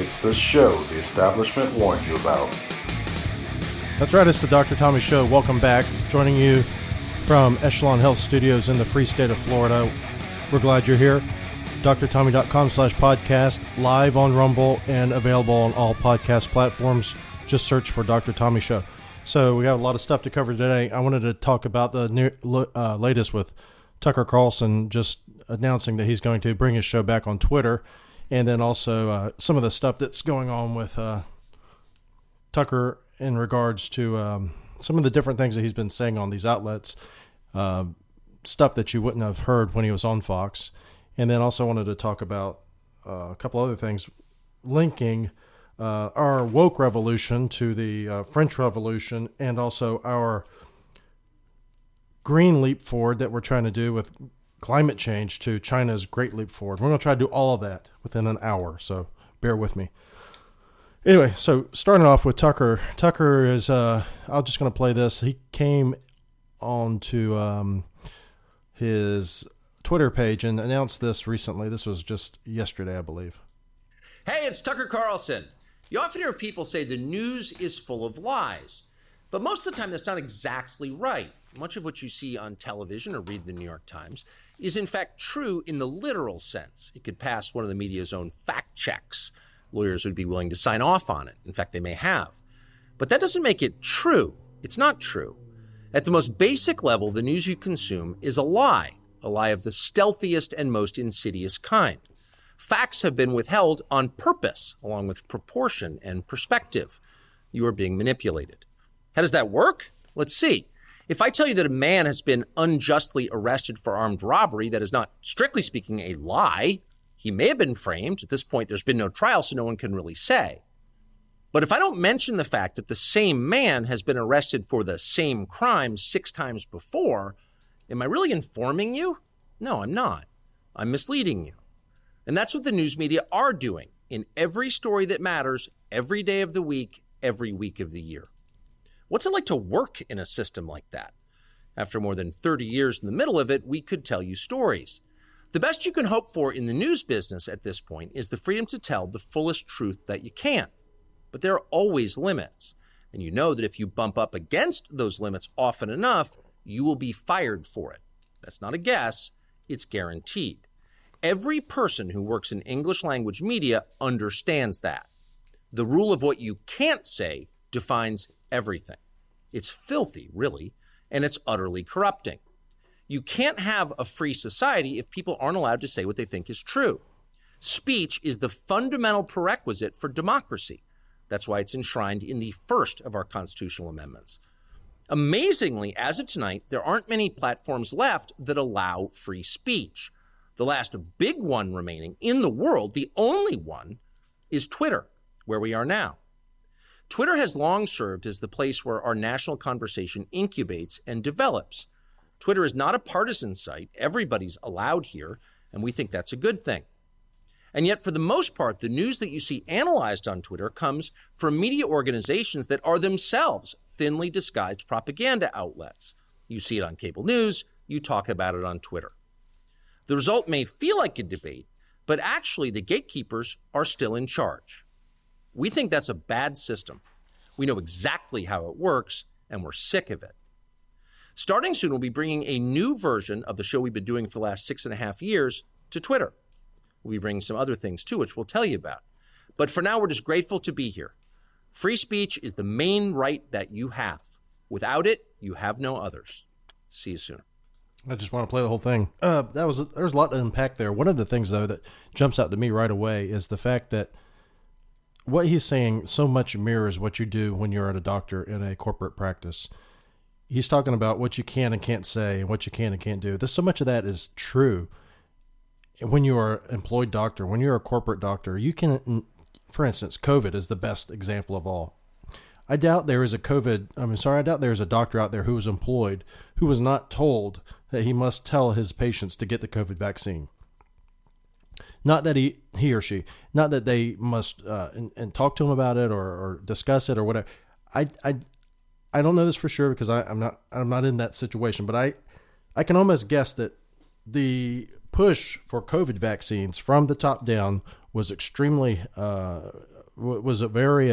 It's the show the establishment warned you about. That's right, it's the Dr. Tommy Show. Welcome back. Joining you from Echelon Health Studios in the free state of Florida. We're glad you're here. DrTommy.com/podcast, live on Rumble and available on all podcast platforms. Just search for Dr. Tommy Show. So we got a lot of stuff to cover today. I wanted to talk about the new, latest with Tucker Carlson just announcing that he's going to bring his show back on Twitter, and then also some of the stuff that's going on with Tucker in regards to some of the different things that he's been saying on these outlets, stuff that you wouldn't have heard when he was on Fox. And then also wanted to talk about a couple other things linking our woke revolution to the French Revolution, and also our green leap forward that we're trying to do with climate change to China's Great Leap Forward. We're going to try to do all of that within an hour, so bear with me. Anyway, so starting off with Tucker. Tucker is, I'm just going to play this. He came on to his Twitter page and announced this recently. This was just yesterday, I believe. Hey, it's Tucker Carlson. You often hear people say the news is full of lies, but most of the time that's not exactly right. Much of what you see on television or read the New York Times is in fact true in the literal sense. It could pass one of the media's own fact checks. Lawyers would be willing to sign off on it. In fact, they may have. But that doesn't make it true. It's not true. At the most basic level, the news you consume is a lie of the stealthiest and most insidious kind. Facts have been withheld on purpose, along with proportion and perspective. You are being manipulated. How does that work? Let's see. If I tell you that a man has been unjustly arrested for armed robbery, that is not, strictly speaking, a lie. He may have been framed. At this point, there's been no trial, so no one can really say. But if I don't mention the fact that the same man has been arrested for the same crime 6 times before, am I really informing you? No, I'm not. I'm misleading you. And that's what the news media are doing in every story that matters, every day of the week, every week of the year. What's it like to work in a system like that? After more than 30 years in the middle of it, we could tell you stories. The best you can hope for in the news business at this point is the freedom to tell the fullest truth that you can. But there are always limits. And you know that if you bump up against those limits often enough, you will be fired for it. That's not a guess. It's guaranteed. Every person who works in English language media understands that. The rule of what you can't say defines everything. It's filthy, really, and it's utterly corrupting. You can't have a free society if people aren't allowed to say what they think is true. Speech is the fundamental prerequisite for democracy. That's why it's enshrined in the first of our constitutional amendments. Amazingly, as of tonight, there aren't many platforms left that allow free speech. The last big one remaining in the world, the only one, is Twitter, where we are now. Twitter has long served as the place where our national conversation incubates and develops. Twitter is not a partisan site. Everybody's allowed here, and we think that's a good thing. And yet, for the most part, the news that you see analyzed on Twitter comes from media organizations that are themselves thinly disguised propaganda outlets. You see it on cable news. You talk about it on Twitter. The result may feel like a debate, but actually the gatekeepers are still in charge. We think that's a bad system. We know exactly how it works, and we're sick of it. Starting soon, we'll be bringing a new version of the show we've been doing for the last 6.5 years to Twitter. We'll be bringing some other things, too, which we'll tell you about. But for now, we're just grateful to be here. Free speech is the main right that you have. Without it, you have no others. See you soon. I just want to play the whole thing. There's a lot to unpack there. One of the things, though, that jumps out to me right away is the fact that what he's saying so much mirrors what you do when you're at a doctor in a corporate practice. He's talking about what you can and can't say and what you can and can't do. There's so much of that is true. When you are an employed doctor, when you're a corporate doctor, you can, for instance, COVID is the best example of all. I doubt there is a doctor out there who was employed who was not told that he must tell his patients to get the COVID vaccine. Not that he or she, not that they must and talk to him about it or discuss it or whatever. I don't know this for sure because I'm not in that situation, but I can almost guess that the push for COVID vaccines from the top down was extremely, was a very,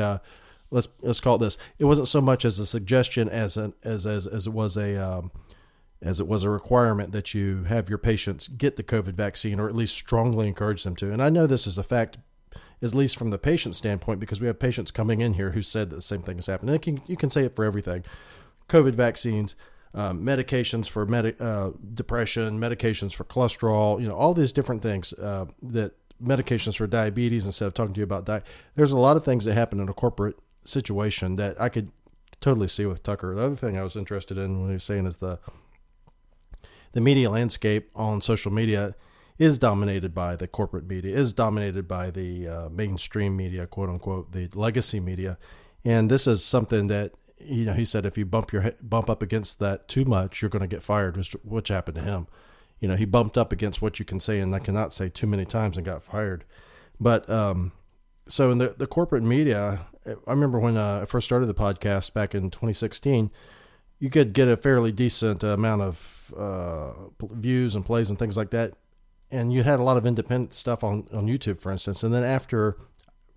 let's call it this. It wasn't so much as a suggestion as it was a requirement that you have your patients get the COVID vaccine, or at least strongly encourage them to. And I know this is a fact, at least from the patient standpoint, because we have patients coming in here who said that the same thing has happened. And you can say it for everything. COVID vaccines, medications for depression, medications for cholesterol, you know, all these different things, that medications for diabetes, instead of talking to you about diet. There's a lot of things that happen in a corporate situation that I could totally see with Tucker. The other thing I was interested in when he was saying is the media landscape on social media is dominated by the corporate media, is dominated by the mainstream media, quote unquote, the legacy media. And this is something that, you know, he said, if you bump up against that too much, you're going to get fired, which happened to him. You know, he bumped up against what you can say and I cannot say too many times and got fired. But so in the corporate media, I remember when I first started the podcast back in 2016, you could get a fairly decent amount of views and plays and things like that. And you had a lot of independent stuff on YouTube, for instance. And then after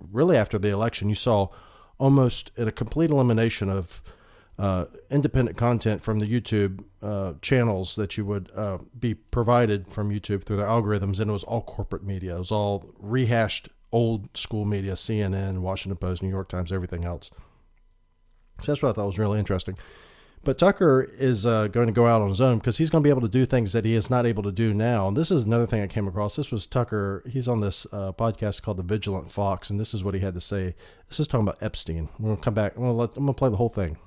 the election, you saw almost a complete elimination of independent content from the YouTube channels that you would be provided from YouTube through their algorithms. And it was all corporate media. It was all rehashed old school media, CNN, Washington Post, New York Times, everything else. So that's what I thought was really interesting. But Tucker is going to go out on his own because he's going to be able to do things that he is not able to do now. And this is another thing I came across. This was Tucker. He's on this podcast called The Vigilant Fox, and this is what he had to say. This is talking about Epstein. We're going to come back. I'm going to play the whole thing.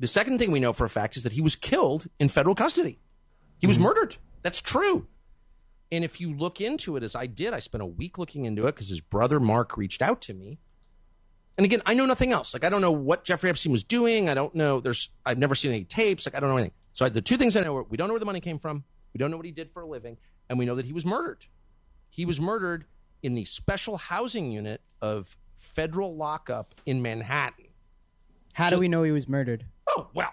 The second thing we know for a fact is that he was killed in federal custody. He was murdered. That's true. And if you look into it, as I did, I spent a week looking into it because his brother Mark reached out to me. And again, I know nothing else. Like, I don't know what Jeffrey Epstein was doing. I don't know. I've never seen any tapes. Like, I don't know anything. So the two things I know are we don't know where the money came from. We don't know what he did for a living. And we know that he was murdered. He was murdered in the special housing unit of federal lockup in Manhattan. How do we know he was murdered? Oh, well,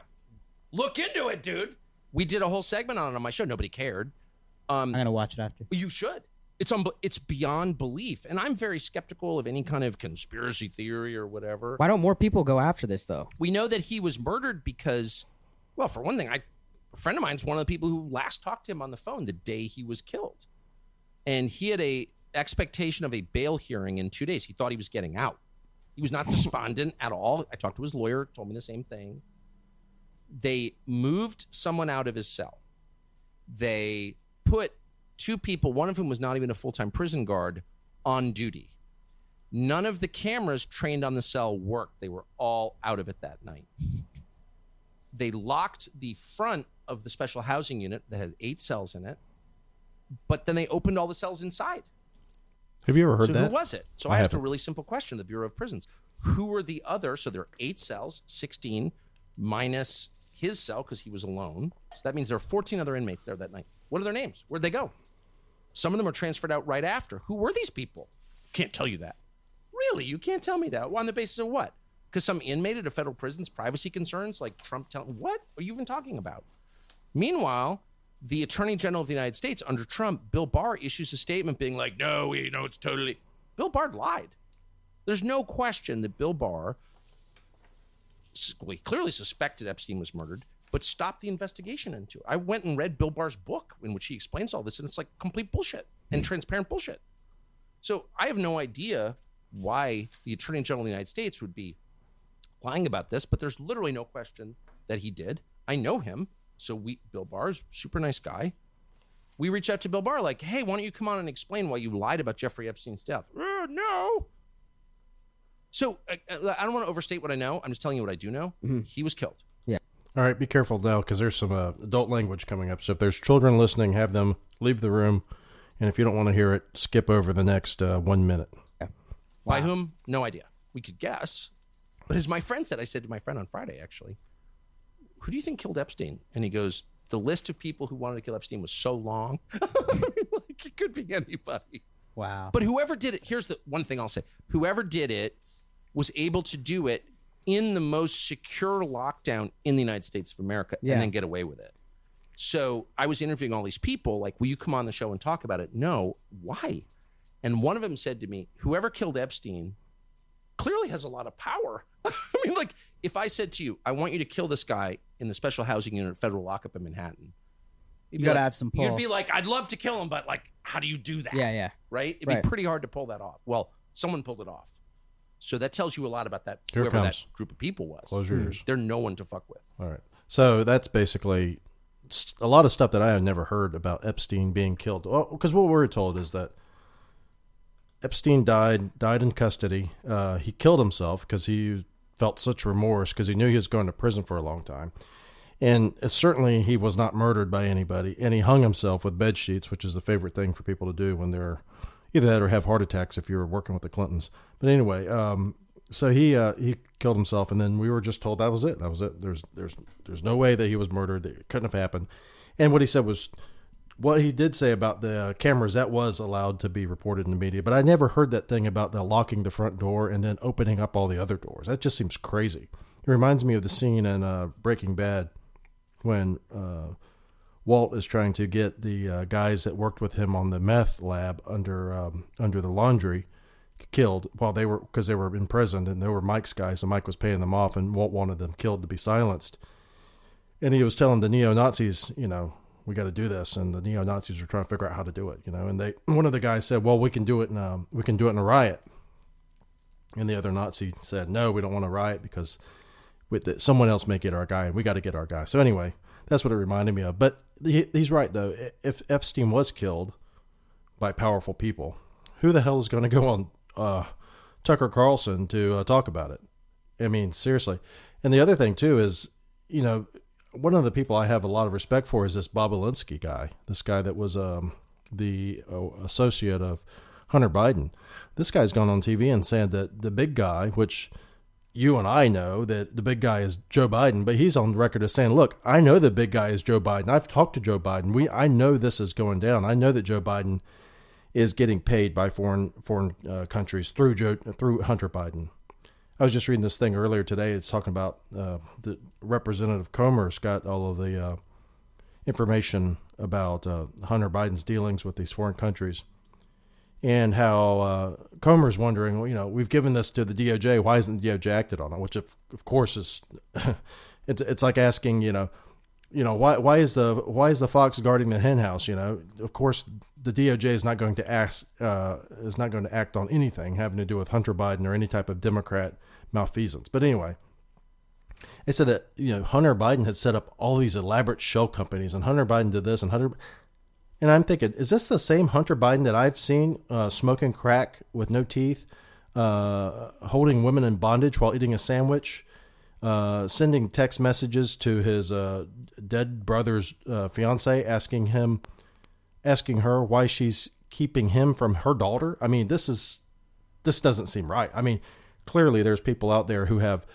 look into it, dude. We did a whole segment on it on my show. Nobody cared. I'm going to watch it after. You should. It's beyond belief, and I'm very skeptical of any kind of conspiracy theory or whatever. Why don't more people go after this, though? We know that he was murdered because, well, for one thing, a friend of mine is one of the people who last talked to him on the phone the day he was killed, and he had a expectation of a bail hearing in 2 days. He thought he was getting out. He was not despondent at all. I talked to his lawyer, told me the same thing. They moved someone out of his cell. They put two people, one of whom was not even a full-time prison guard, on duty. None of the cameras trained on the cell worked. They were all out of it that night. They locked the front of the special housing unit that had 8 cells in it, but then they opened all the cells inside. Have you ever heard that? So who was it? So I asked a really simple question, the Bureau of Prisons. Who were the other? So there are 8 cells, 16, minus his cell because he was alone. So that means there are 14 other inmates there that night. What are their names? Where'd they go? Some of them are transferred out right after. Who were these people? Can't tell you that. Really? You can't tell me that? Well, on the basis of what? Because some inmate at a federal prison's privacy concerns, like Trump what are you even talking about? Meanwhile, the Attorney General of the United States under Trump, Bill Barr, issues a statement being like, no, you know, it's totally... Bill Barr lied. There's no question that Bill Barr clearly suspected Epstein was murdered, but stopped the investigation into it. I went and read Bill Barr's book in which he explains all this, and it's like complete bullshit and transparent bullshit. So I have no idea why the Attorney General of the United States would be lying about this, but there's literally no question that he did. I know him. So Bill Barr's super nice guy. We reach out to Bill Barr like, hey, why don't you come on and explain why you lied about Jeffrey Epstein's death? No. So I don't want to overstate what I know. I'm just telling you what I do know. Mm-hmm. He was killed. Yeah. All right, be careful now because there's some adult language coming up. So if there's children listening, have them leave the room. And if you don't want to hear it, skip over the next 1 minute. Yeah. Wow. By whom? No idea. We could guess. But as my friend said, I said to my friend on Friday, actually, who do you think killed Epstein? And he goes, the list of people who wanted to kill Epstein was so long. Like, it could be anybody. Wow. But whoever did it, here's the one thing I'll say. Whoever did it was able to do it in the most secure lockdown in the United States of America, yeah, and then get away with it. So I was interviewing all these people, like, will you come on the show and talk about it? No. Why? And one of them said to me, whoever killed Epstein clearly has a lot of power. I mean, like, if I said to you, I want you to kill this guy in the special housing unit federal lockup in Manhattan, you gotta have some pull. You'd be like, I'd love to kill him, but like, how do you do that? Yeah, yeah. Right? It'd be pretty hard to pull that off. Well, someone pulled it off. So that tells you a lot about that, whoever that group of people was. Close your ears. They're no one to fuck with. All right. So that's basically a lot of stuff that I have never heard about Epstein being killed. Because what we're told is that Epstein died in custody. He killed himself because he felt such remorse because he knew he was going to prison for a long time. And certainly he was not murdered by anybody. And he hung himself with bed sheets, which is the favorite thing for people to do when they're either that or have heart attacks if you're working with the Clintons. But anyway, so he killed himself, and then we were just told that was it. That was it. There's no way that he was murdered. That it couldn't have happened. And what he said was, what he did say about the cameras, that was allowed to be reported in the media. But I never heard that thing about the locking the front door and then opening up all the other doors. That just seems crazy. It reminds me of the scene in Breaking Bad when Walt is trying to get the guys that worked with him on the meth lab under the laundry killed while they were, because they were imprisoned and they were Mike's guys and Mike was paying them off and Walt wanted them killed to be silenced. And he was telling the neo-Nazis, you know, we got to do this. And the neo-Nazis were trying to figure out how to do it, you know, and one of the guys said, well, we can do it in a riot. And the other Nazi said, no, we don't want a riot because someone else may get our guy and we got to get our guy. So anyway, that's what it reminded me of. But he's right though. If Epstein was killed by powerful people, who the hell is going to go on Tucker Carlson to talk about it? I mean, seriously. And the other thing too is, you know, one of the people I have a lot of respect for is this Bobolinsky guy, this guy that was the associate of Hunter Biden. This guy's gone on TV and said that the big guy, which you and I know that the big guy is Joe Biden, but he's on record as saying, look, I know the big guy is Joe Biden. I've talked to Joe Biden. I know this is going down. I know that Joe Biden is getting paid by foreign countries through Hunter Biden. I was just reading this thing earlier today. It's talking about the Representative Comer's got all of the information about Hunter Biden's dealings with these foreign countries and how Comer's wondering, well, you know, we've given this to the DOJ. Why isn't the DOJ acted on it? Which, of course, is it's like asking, you know, why is the fox guarding the hen house? You know, of course, the DOJ is not going to act on anything having to do with Hunter Biden or any type of Democrat malfeasance. But anyway, they said that, you know, Hunter Biden had set up all these elaborate shell companies and Hunter Biden did this and I'm thinking, is this the same Hunter Biden that I've seen smoking crack with no teeth, holding women in bondage while eating a sandwich? Sending text messages to his dead brother's fiance, asking her why she's keeping him from her daughter. I mean, this doesn't seem right. I mean, clearly there's people out there who have,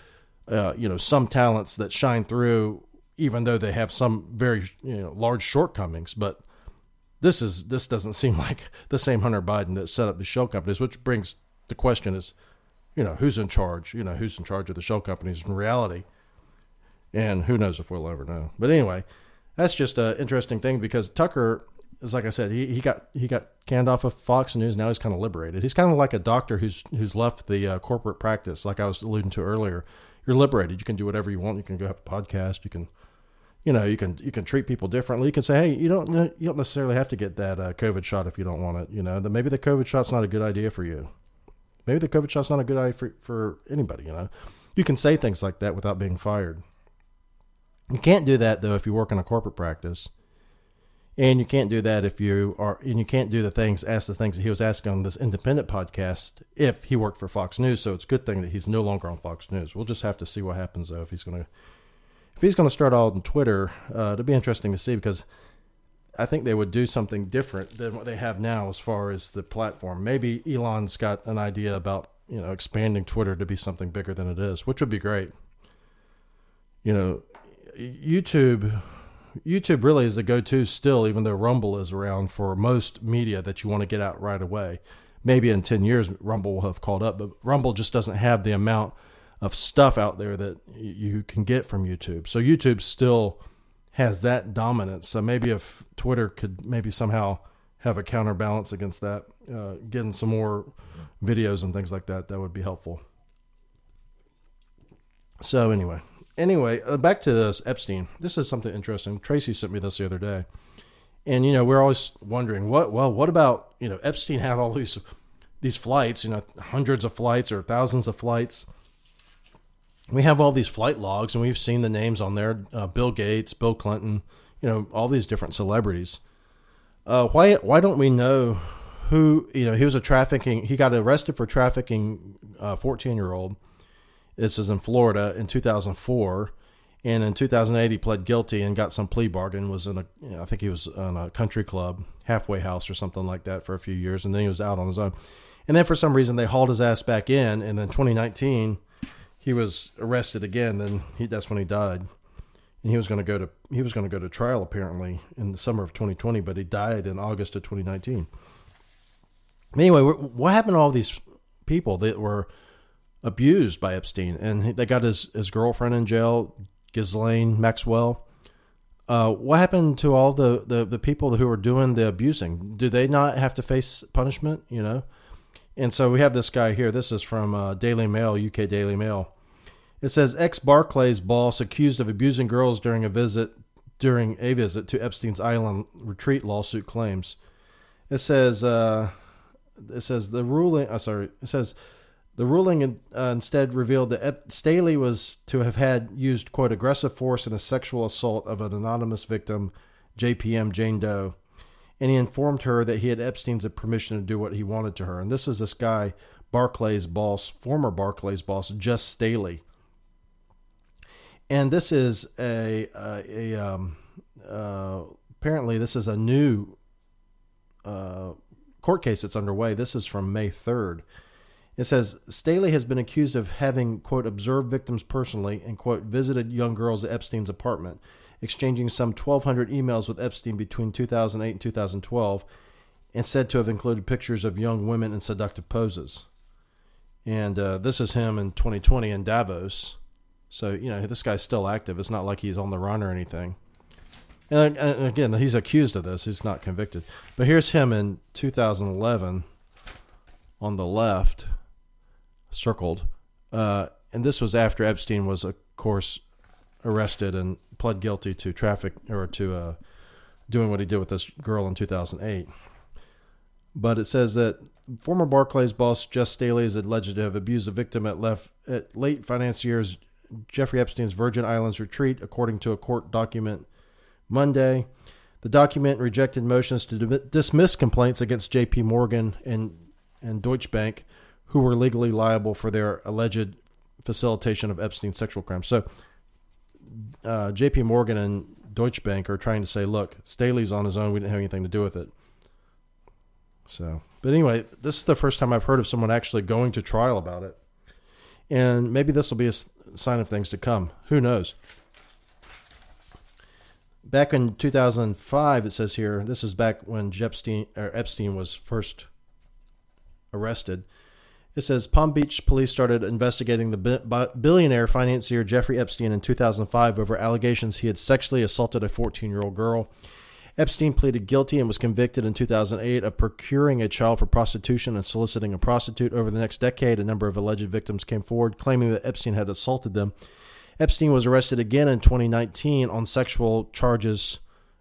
you know, some talents that shine through, even though they have some very, you know, large shortcomings. But this doesn't seem like the same Hunter Biden that set up the shell companies, which brings the question is, you know, who's in charge? You know, who's in charge of the shell companies in reality? And who knows if we'll ever know. But anyway, that's just an interesting thing because Tucker is, like I said, he got canned off of Fox News. Now he's kind of liberated. He's kind of like a doctor who's left the corporate practice, like I was alluding to earlier. You're liberated. You can do whatever you want. You can go have a podcast. You can, you know, you can treat people differently. You can say, hey, you don't necessarily have to get that COVID shot if you don't want it. You know, that maybe the COVID shot's not a good idea for you. Maybe the COVID shot's not a good idea for anybody, you know. You can say things like that without being fired. You can't do that, though, if you work in a corporate practice. And you can't do that if you are, and you can't do the things that he was asking on this independent podcast if he worked for Fox News. So it's a good thing that he's no longer on Fox News. We'll just have to see what happens, though, if he's going to start out on Twitter. It'll be interesting to see because I think they would do something different than what they have now as far as the platform. Maybe Elon's got an idea about, you know, expanding Twitter to be something bigger than it is, which would be great. You know, YouTube really is the go-to still, even though Rumble is around for most media that you want to get out right away. Maybe in 10 years, Rumble will have caught up, but Rumble just doesn't have the amount of stuff out there that you can get from YouTube. So YouTube still has that dominance. So maybe if Twitter could maybe somehow have a counterbalance against that. Getting some more videos and things like that, that would be helpful. So anyway, back to this Epstein. This is something interesting. Tracy sent me this the other day. And, we're always wondering what about, Epstein had all these flights, hundreds of flights or thousands of flights. We have all these flight logs and we've seen the names on there. Bill Gates, Bill Clinton, all these different celebrities. Why don't we know who, he was he got arrested for trafficking a 14-year-old. This is in Florida in 2004. And in 2008, he pled guilty and got some plea bargain. I think he was in a country club, halfway house or something like that for a few years. And then he was out on his own. And then for some reason, they hauled his ass back in. And then 2019, he was arrested again. Then that's when he died. And he was going to go to trial apparently in the summer of 2020, but he died in August of 2019. Anyway, what happened to all these people that were abused by Epstein? And they got his girlfriend in jail, Ghislaine Maxwell. What happened to all the people who were doing the abusing? Do they not have to face punishment? And so we have this guy here. This is from Daily Mail, UK Daily Mail. It says ex-Barclays boss accused of abusing girls during a visit to Epstein's Island retreat lawsuit claims. It says the ruling instead revealed that Staley was to have used, quote, aggressive force in a sexual assault of an anonymous victim, JPM Jane Doe, and he informed her that he had Epstein's permission to do what he wanted to her. And this is this guy, former Barclays boss, Jess Staley. And this is apparently this is a new court case that's underway. This is from May 3rd. It says, Staley has been accused of having, quote, observed victims personally and, quote, visited young girls at Epstein's apartment, exchanging some 1,200 emails with Epstein between 2008 and 2012, and said to have included pictures of young women in seductive poses. And this is him in 2020 in Davos. So, this guy's still active. It's not like he's on the run or anything. And again, he's accused of this. He's not convicted. But here's him in 2011 on the left. Circled. And this was after Epstein was, of course, arrested and pled guilty to doing what he did with this girl in 2008. But it says that former Barclays boss Jess Staley is alleged to have abused a victim at late financier's Jeffrey Epstein's Virgin Islands retreat, according to a court document Monday. The document rejected motions to dismiss complaints against JP Morgan and Deutsche Bank, who were legally liable for their alleged facilitation of Epstein's sexual crimes. So JP Morgan and Deutsche Bank are trying to say, look, Staley's on his own. We didn't have anything to do with it. So, but anyway, this is the first time I've heard of someone actually going to trial about it. And maybe this will be a sign of things to come. Who knows? Back in 2005, it says here, this is back when Epstein was first arrested. It says Palm Beach police started investigating the billionaire financier Jeffrey Epstein in 2005 over allegations he had sexually assaulted a 14-year-old girl. Epstein pleaded guilty and was convicted in 2008 of procuring a child for prostitution and soliciting a prostitute. Over the next decade, a number of alleged victims came forward claiming that Epstein had assaulted them. Epstein was arrested again in 2019 on sexual charges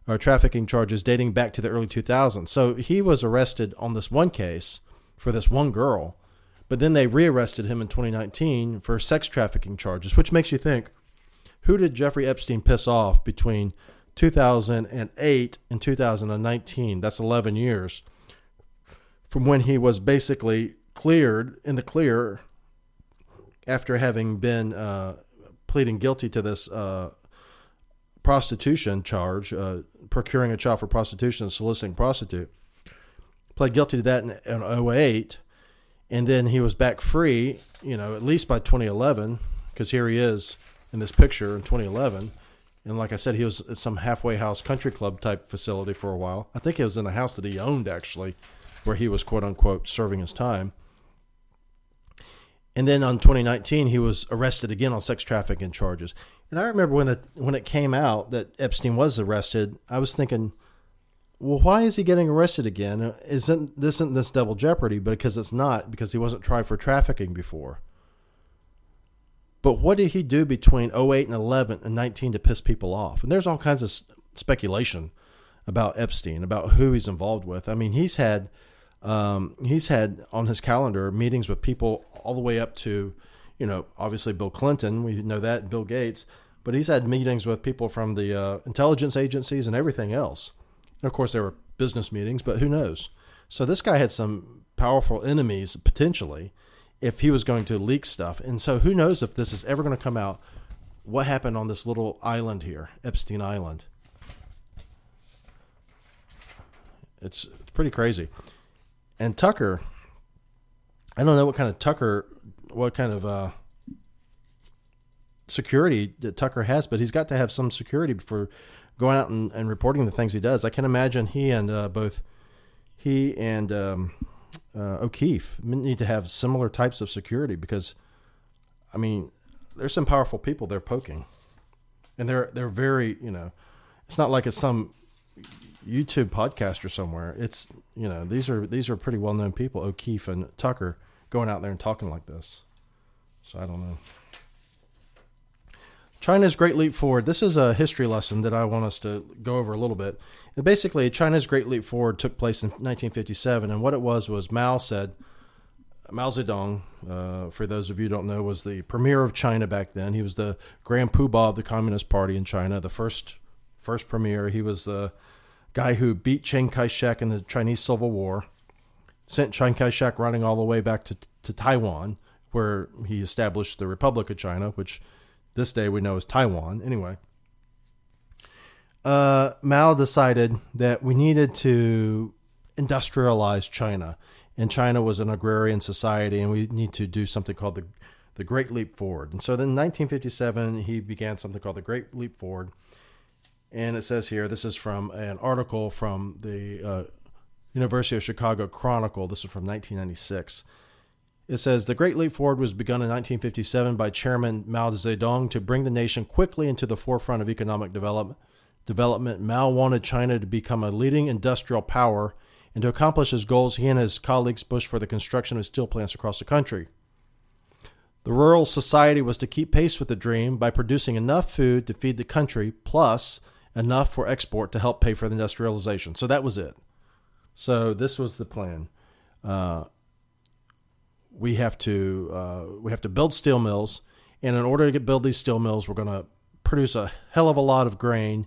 or trafficking charges dating back to the early 2000s. So he was arrested on this one case for this one girl. But then they rearrested him in 2019 for sex trafficking charges, which makes you think, who did Jeffrey Epstein piss off between 2008 and 2019? That's 11 years from when he was basically cleared in the clear after having been pleading guilty to this prostitution charge, procuring a child for prostitution and soliciting prostitute. Pled guilty to that in 2008. And then he was back free, at least by 2011, because here he is in this picture in 2011. And like I said, he was at some halfway house country club type facility for a while. I think it was in a house that he owned, actually, where he was, quote unquote, serving his time. And then on 2019, he was arrested again on sex trafficking charges. And I remember when it came out that Epstein was arrested, I was thinking, well, why is he getting arrested again? Isn't this double jeopardy? Because it's not, because he wasn't tried for trafficking before. But what did he do between 08 and 11 and 19 to piss people off? And there's all kinds of speculation about Epstein, about who he's involved with. I mean, he's had on his calendar meetings with people all the way up to, you know, obviously Bill Clinton, we know that, Bill Gates, but he's had meetings with people from the intelligence agencies and everything else. And of course, there were business meetings, but who knows? So this guy had some powerful enemies, potentially, if he was going to leak stuff. And so who knows if this is ever going to come out, what happened on this little island here, Epstein Island. It's pretty crazy. And Tucker, I don't know what kind of security that Tucker has, but he's got to have some security for going out and reporting the things he does. I can imagine he and O'Keefe need to have similar types of security, because, I mean, there's some powerful people they're poking, and they're very, you know, it's not like it's some YouTube podcaster somewhere. It's, you know, these are pretty well known people, O'Keefe and Tucker, going out there and talking like this. So I don't know. China's Great Leap Forward. This is a history lesson that I want us to go over a little bit. And basically, China's Great Leap Forward took place in 1957. And what it was Mao Zedong, for those of you who don't know, was the premier of China back then. He was the grand poobah of the Communist Party in China, the first premier. He was the guy who beat Chiang Kai-shek in the Chinese Civil War, sent Chiang Kai-shek running all the way back to Taiwan, where he established the Republic of China, which this day we know as Taiwan. Anyway, Mao decided that we needed to industrialize China, and China was an agrarian society, and we need to do something called the Great Leap Forward. And so then in 1957, he began something called the Great Leap Forward. And it says here, this is from an article from the University of Chicago Chronicle. This is from 1996. It says, the Great Leap Forward was begun in 1957 by Chairman Mao Zedong to bring the nation quickly into the forefront of economic development. Mao wanted China to become a leading industrial power, and to accomplish his goals, he and his colleagues pushed for the construction of steel plants across the country. The rural society was to keep pace with the dream by producing enough food to feed the country, plus enough for export to help pay for the industrialization. So that was it. So this was the plan. We have to build steel mills, and in order to build these steel mills, we're going to produce a hell of a lot of grain, and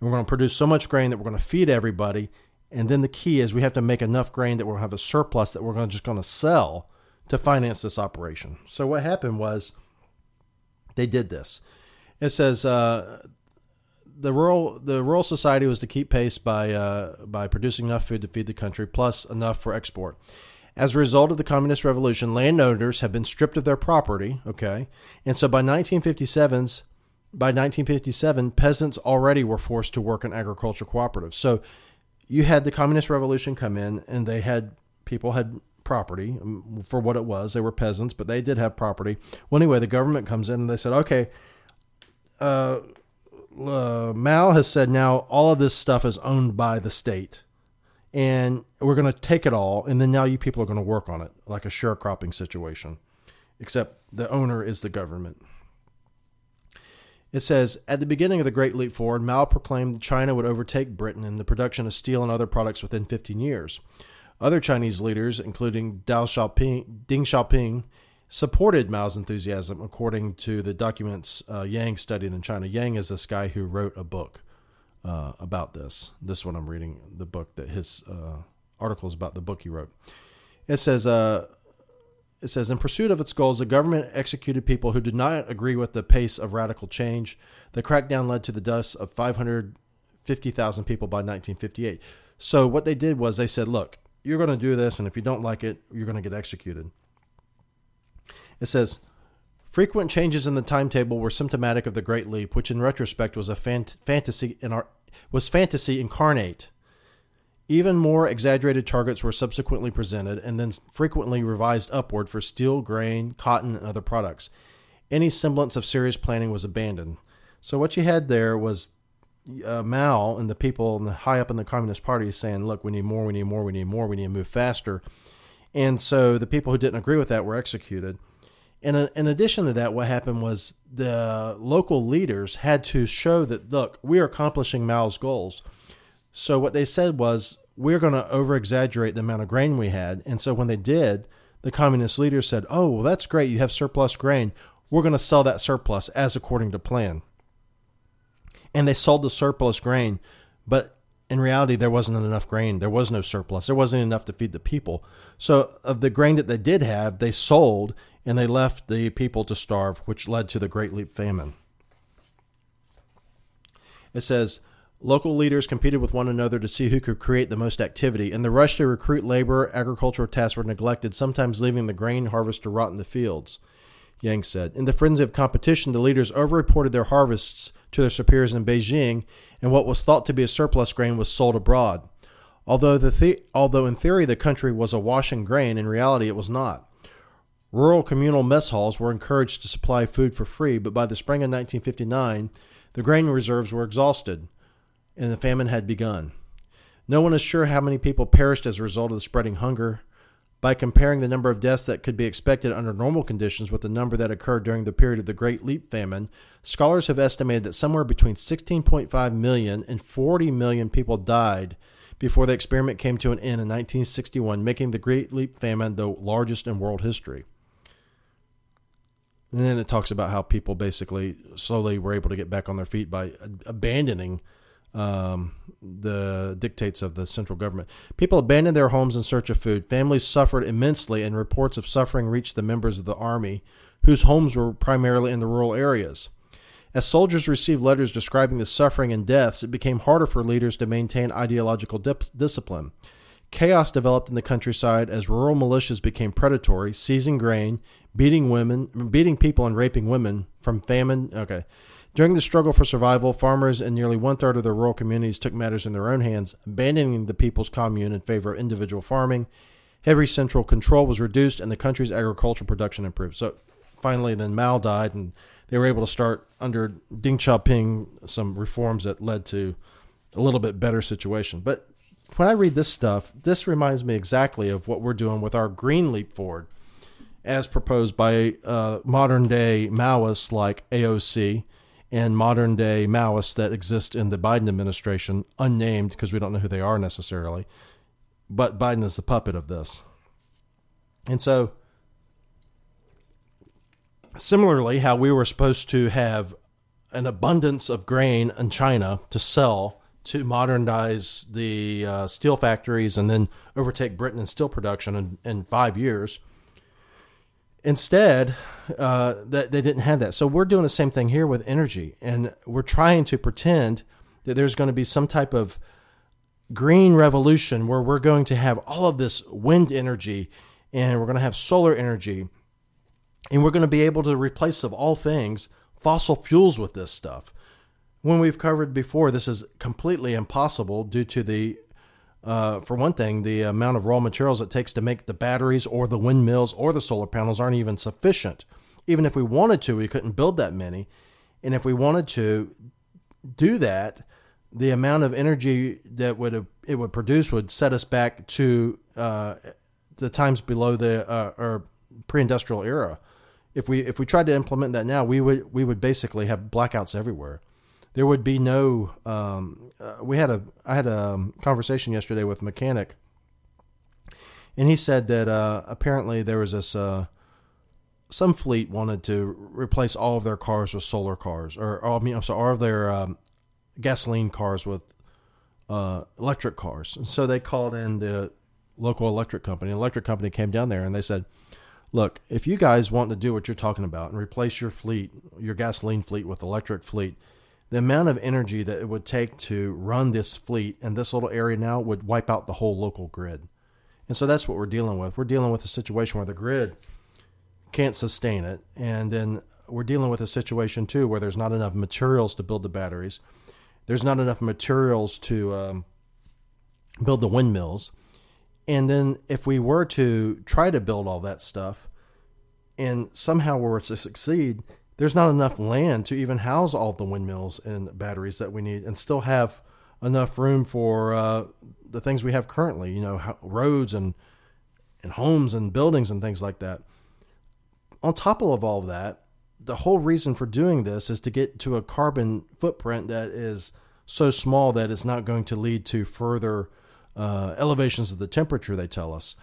we're going to produce so much grain that we're going to feed everybody. And then the key is we have to make enough grain that we'll have a surplus that we're just going to sell to finance this operation. So what happened was they did this. It says the rural society was to keep pace by producing enough food to feed the country, plus enough for export. As a result of the Communist Revolution, landowners have been stripped of their property, okay? And so by 1957, peasants already were forced to work in agricultural cooperatives. So you had the Communist Revolution come in, and people had property for what it was. They were peasants, but they did have property. Well, anyway, the government comes in and they said, okay, Mao has said now all of this stuff is owned by the state, and we're going to take it all, and then now you people are going to work on it, like a sharecropping situation, except the owner is the government. It says, at the beginning of the Great Leap Forward, Mao proclaimed China would overtake Britain in the production of steel and other products within 15 years. Other Chinese leaders, including Deng Xiaoping, supported Mao's enthusiasm, according to the documents Yang studied in China. Yang is this guy who wrote a book about this. This one I'm reading, the book that his article is about, the book he wrote. It says, in pursuit of its goals, the government executed people who did not agree with the pace of radical change. The crackdown led to the deaths of 550,000 people by 1958. So what they did was they said, look, you're going to do this, and if you don't like it, you're going to get executed. It says, frequent changes in the timetable were symptomatic of the Great Leap, which in retrospect was fantasy incarnate. Even more exaggerated targets were subsequently presented and then frequently revised upward for steel, grain, cotton, and other products. Any semblance of serious planning was abandoned. So what you had there was Mao and the people in the high up in the Communist Party is saying, look, we need more, we need more, we need more, we need to move faster. And so the people who didn't agree with that were executed. And in addition to that, what happened was the local leaders had to show that, look, we are accomplishing Mao's goals. So what they said was, we're going to over-exaggerate the amount of grain we had. And so when they did, the communist leaders said, oh, well, that's great. You have surplus grain. We're going to sell that surplus as according to plan. And they sold the surplus grain, but in reality, there wasn't enough grain. There was no surplus. There wasn't enough to feed the people. So of the grain that they did have, they sold and they left the people to starve, which led to the Great Leap Famine. It says, local leaders competed with one another to see who could create the most activity. In the rush to recruit labor, agricultural tasks were neglected, sometimes leaving the grain harvest to rot in the fields, Yang said. In the frenzy of competition, the leaders overreported their harvests to their superiors in Beijing, and what was thought to be a surplus grain was sold abroad. Although in theory the country was awash in grain, in reality it was not. Rural communal mess halls were encouraged to supply food for free, but by the spring of 1959, the grain reserves were exhausted, and the famine had begun. No one is sure how many people perished as a result of the spreading hunger. By comparing the number of deaths that could be expected under normal conditions with the number that occurred during the period of the Great Leap Famine, scholars have estimated that somewhere between 16.5 million and 40 million people died before the experiment came to an end in 1961, making the Great Leap Famine the largest in world history. And then it talks about how people basically slowly were able to get back on their feet by abandoning the dictates of the central government. People abandoned their homes in search of food. Families suffered immensely, and reports of suffering reached the members of the army, whose homes were primarily in the rural areas. As soldiers received letters describing the suffering and deaths, it became harder for leaders to maintain ideological discipline. Chaos developed in the countryside as rural militias became predatory, seizing grain, beating people, and raping women from famine. Okay. During the struggle for survival, farmers in nearly one-third of the rural communities took matters in their own hands, abandoning the people's commune in favor of individual farming. Heavy central control was reduced, and the country's agricultural production improved. So finally, then Mao died, and they were able to start under Deng Xiaoping some reforms that led to a little bit better situation. But when I read this stuff, this reminds me exactly of what we're doing with our Green Leap Forward, as proposed by modern-day Maoists like AOC, and modern-day Maoists that exist in the Biden administration, unnamed because we don't know who they are necessarily. But Biden is the puppet of this. And so, similarly, how we were supposed to have an abundance of grain in China to sell to modernize the steel factories and then overtake Britain in steel production in 5 years. Instead, that they didn't have that. So we're doing the same thing here with energy, and we're trying to pretend that there's going to be some type of green revolution where we're going to have all of this wind energy, and we're going to have solar energy, and we're going to be able to replace, of all things, fossil fuels with this stuff. When we've covered before, this is completely impossible due to for one thing, the amount of raw materials it takes to make the batteries or the windmills or the solar panels aren't even sufficient. Even if we wanted to, we couldn't build that many. And if we wanted to do that, the amount of energy that it would produce would set us back to the times below the or pre-industrial era. If we tried to implement that now, we would basically have blackouts everywhere. There would be no. I had a conversation yesterday with a mechanic, and he said that apparently there was this some fleet wanted to replace all of their cars with solar cars, all of their gasoline cars with electric cars. And so they called in the local electric company. The electric company came down there and they said, "Look, if you guys want to do what you're talking about and replace your fleet, your gasoline fleet, with electric fleet." The amount of energy that it would take to run this fleet in this little area now would wipe out the whole local grid. And so that's what we're dealing with. We're dealing with a situation where the grid can't sustain it. And then we're dealing with a situation, too, where there's not enough materials to build the batteries. There's not enough materials to build the windmills. And then if we were to try to build all that stuff and somehow were to succeed, there's not enough land to even house all the windmills and batteries that we need and still have enough room for the things we have currently, you know, roads and homes and buildings and things like that. On top of all of that, the whole reason for doing this is to get to a carbon footprint that is so small that it's not going to lead to further elevations of the temperature, they tell us.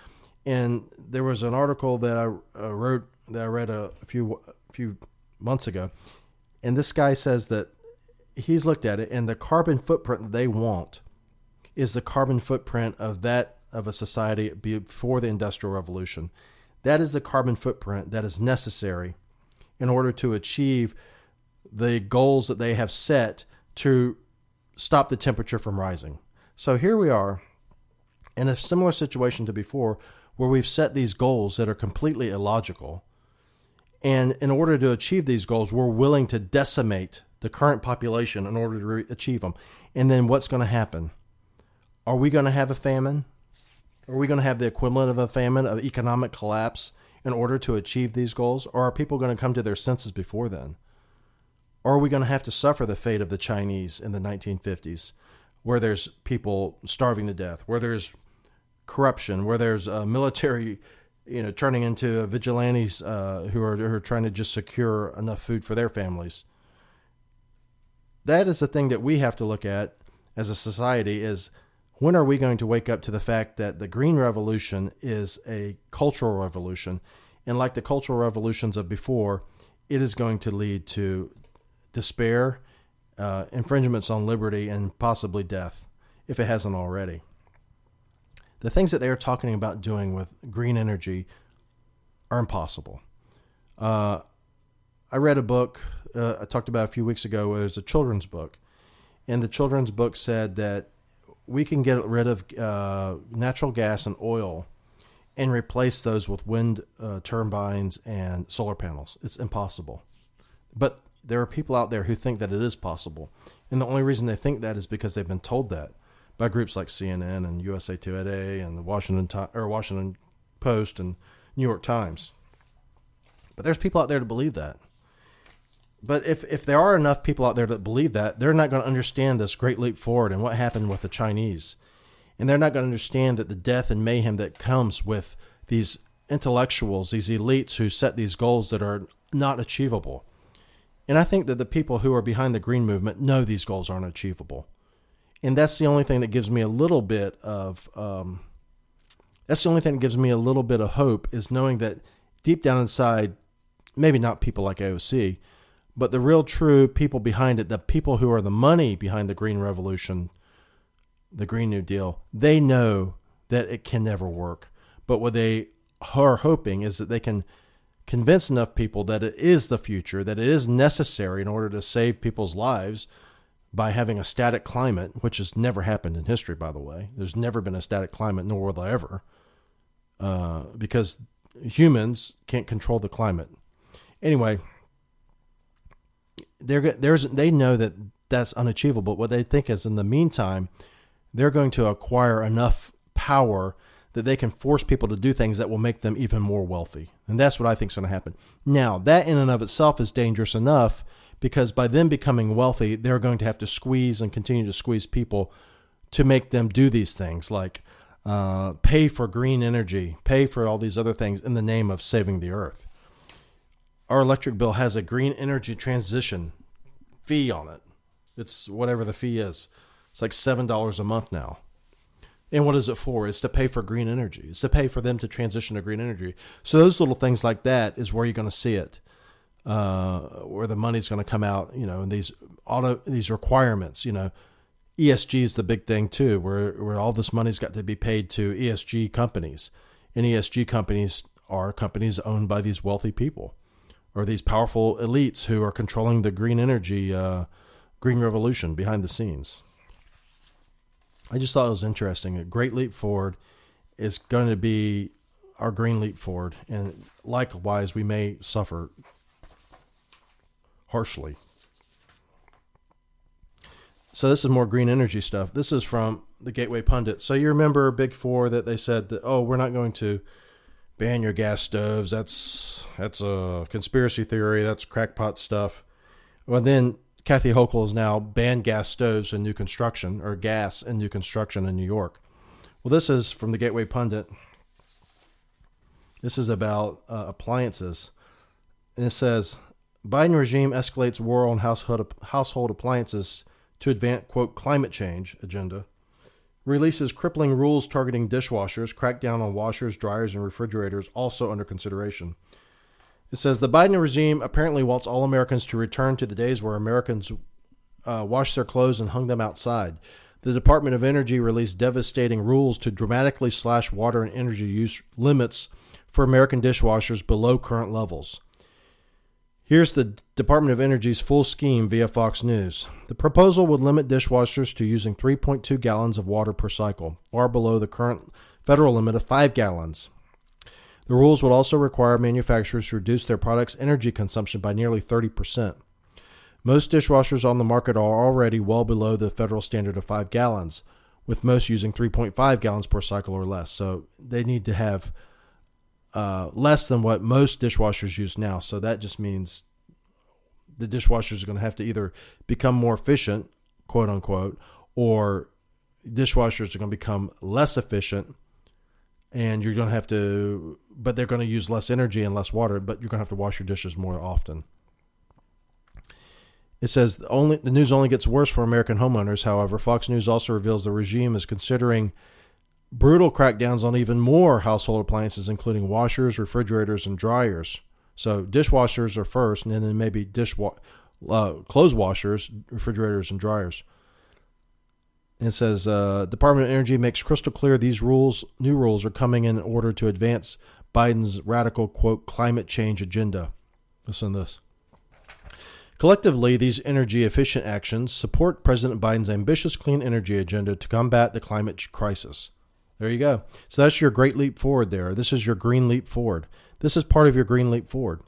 And there was an article that I read a few months ago, and this guy says that he's looked at it, and the carbon footprint they want is the carbon footprint of that of a society before the Industrial Revolution. That is the carbon footprint that is necessary in order to achieve the goals that they have set to stop the temperature from rising. So here we are in a similar situation to before, where we've set these goals that are completely illogical. And in order to achieve these goals, we're willing to decimate the current population in order to achieve them. And then what's going to happen? Are we going to have a famine? Are we going to have the equivalent of a famine, of economic collapse, in order to achieve these goals? Or are people going to come to their senses before then? Or are we going to have to suffer the fate of the Chinese in the 1950s, where there's people starving to death, where there's corruption, where there's a military, you know, turning into vigilantes who are trying to just secure enough food for their families? That is the thing that we have to look at as a society is, when are we going to wake up to the fact that the Green Revolution is a cultural revolution? And like the cultural revolutions of before, it is going to lead to despair, infringements on liberty, and possibly death, if it hasn't already. The things that they are talking about doing with green energy are impossible. I read a book I talked about a few weeks ago, where there's a children's book. And the children's book said that we can get rid of natural gas and oil and replace those with wind turbines and solar panels. It's impossible. But there are people out there who think that it is possible. And the only reason they think that is because they've been told that by groups like CNN and USA Today and the Washington Post and New York Times. But there's people out there to believe that. But if there are enough people out there that believe that, they're not going to understand this great leap forward and what happened with the Chinese. And they're not going to understand that the death and mayhem that comes with these intellectuals, these elites who set these goals that are not achievable. And I think that the people who are behind the green movement know these goals aren't achievable. And that's the only thing that gives me a little bit of hope, is knowing that deep down inside, maybe not people like AOC, but the real true people behind it, the people who are the money behind the Green Revolution, the Green New Deal, they know that it can never work. But what they are hoping is that they can convince enough people that it is the future, that it is necessary in order to save people's lives by having a static climate, which has never happened in history, by the way. There's never been a static climate, nor will there ever, because humans can't control the climate. Anyway, they know that that's unachievable. What they think is, in the meantime, they're going to acquire enough power that they can force people to do things that will make them even more wealthy. And that's what I think is going to happen. Now, that in and of itself is dangerous enough, because by them becoming wealthy, they're going to have to squeeze and continue to squeeze people to make them do these things, like pay for green energy, pay for all these other things in the name of saving the earth. Our electric bill has a green energy transition fee on it. It's whatever the fee is. It's like $7 a month now. And what is it for? It's to pay for green energy. It's to pay for them to transition to green energy. So those little things like that is where you're going to see it, where the money's going to come out, you know, and these requirements, you know, ESG is the big thing too, where all this money's got to be paid to ESG companies. And ESG companies are companies owned by these wealthy people, or these powerful elites who are controlling the green energy, green revolution behind the scenes. I just thought it was interesting. A great leap forward is going to be our green leap forward. And likewise, we may suffer harshly. So this is more green energy stuff. This is from the Gateway Pundit. So you remember Big Four, that they said that, oh, we're not going to ban your gas stoves. That's a conspiracy theory. That's crackpot stuff. Well, then Kathy Hochul has now banned gas stoves in new construction, or gas in new construction in New York. Well, this is from the Gateway Pundit. This is about appliances. And it says, Biden regime escalates war on household appliances to advance, quote, climate change agenda. Releases crippling rules targeting dishwashers, crackdown on washers, dryers, and refrigerators also under consideration. It says the Biden regime apparently wants all Americans to return to the days where Americans washed their clothes and hung them outside. The Department of Energy released devastating rules to dramatically slash water and energy use limits for American dishwashers below current levels. Here's the Department of Energy's full scheme via Fox News. The proposal would limit dishwashers to using 3.2 gallons of water per cycle, far below the current federal limit of 5 gallons. The rules would also require manufacturers to reduce their products' energy consumption by nearly 30%. Most dishwashers on the market are already well below the federal standard of 5 gallons, with most using 3.5 gallons per cycle or less. So they need to have less than what most dishwashers use now. So that just means the dishwashers are going to have to either become more efficient, quote unquote, or dishwashers are going to become less efficient, and you're going to have to, but they're going to use less energy and less water, but you're going to have to wash your dishes more often. It says the news only gets worse for American homeowners. However, Fox News also reveals the regime is considering brutal crackdowns on even more household appliances, including washers, refrigerators, and dryers. So dishwashers are first, and then maybe clothes washers, refrigerators, and dryers. And it says, Department of Energy makes crystal clear these new rules are coming in order to advance Biden's radical, quote, climate change agenda. Listen to this. Collectively, these energy-efficient actions support President Biden's ambitious clean energy agenda to combat the climate crisis. There you go. So that's your great leap forward there. This is your green leap forward. This is part of your green leap forward.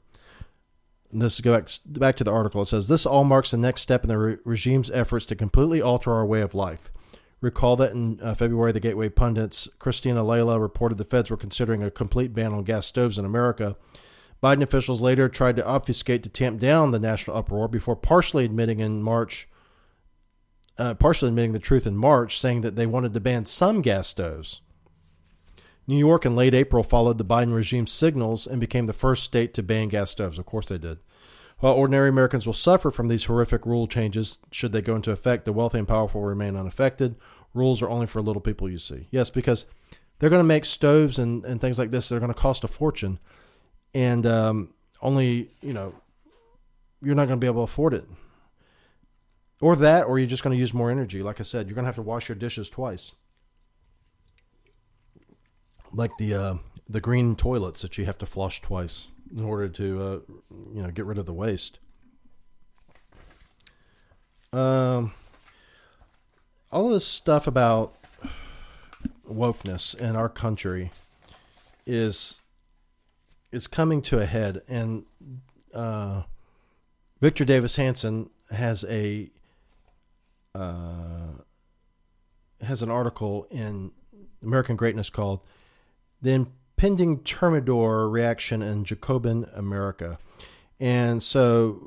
And this go back to the article. It says, this all marks the next step in the regime's efforts to completely alter our way of life. Recall that in February, the Gateway Pundit's Christina Layla reported the feds were considering a complete ban on gas stoves in America. Biden officials later tried to obfuscate to tamp down the national uproar before partially admitting the truth in March, saying that they wanted to ban some gas stoves. New York in late April followed the Biden regime's signals and became the first state to ban gas stoves. Of course they did. While ordinary Americans will suffer from these horrific rule changes, should they go into effect, the wealthy and powerful remain unaffected. Rules are only for little people, you see. Yes, because they're going to make stoves and things like this. They're going to cost a fortune. And only, you're not going to be able to afford it. Or that, or you're just going to use more energy. Like I said, you're going to have to wash your dishes twice. Like the green toilets that you have to flush twice in order to, get rid of the waste. All this stuff about wokeness in our country is coming to a head. And Victor Davis Hanson has an article in American Greatness called "The Impending Thermidor Reaction in Jacobin America." And so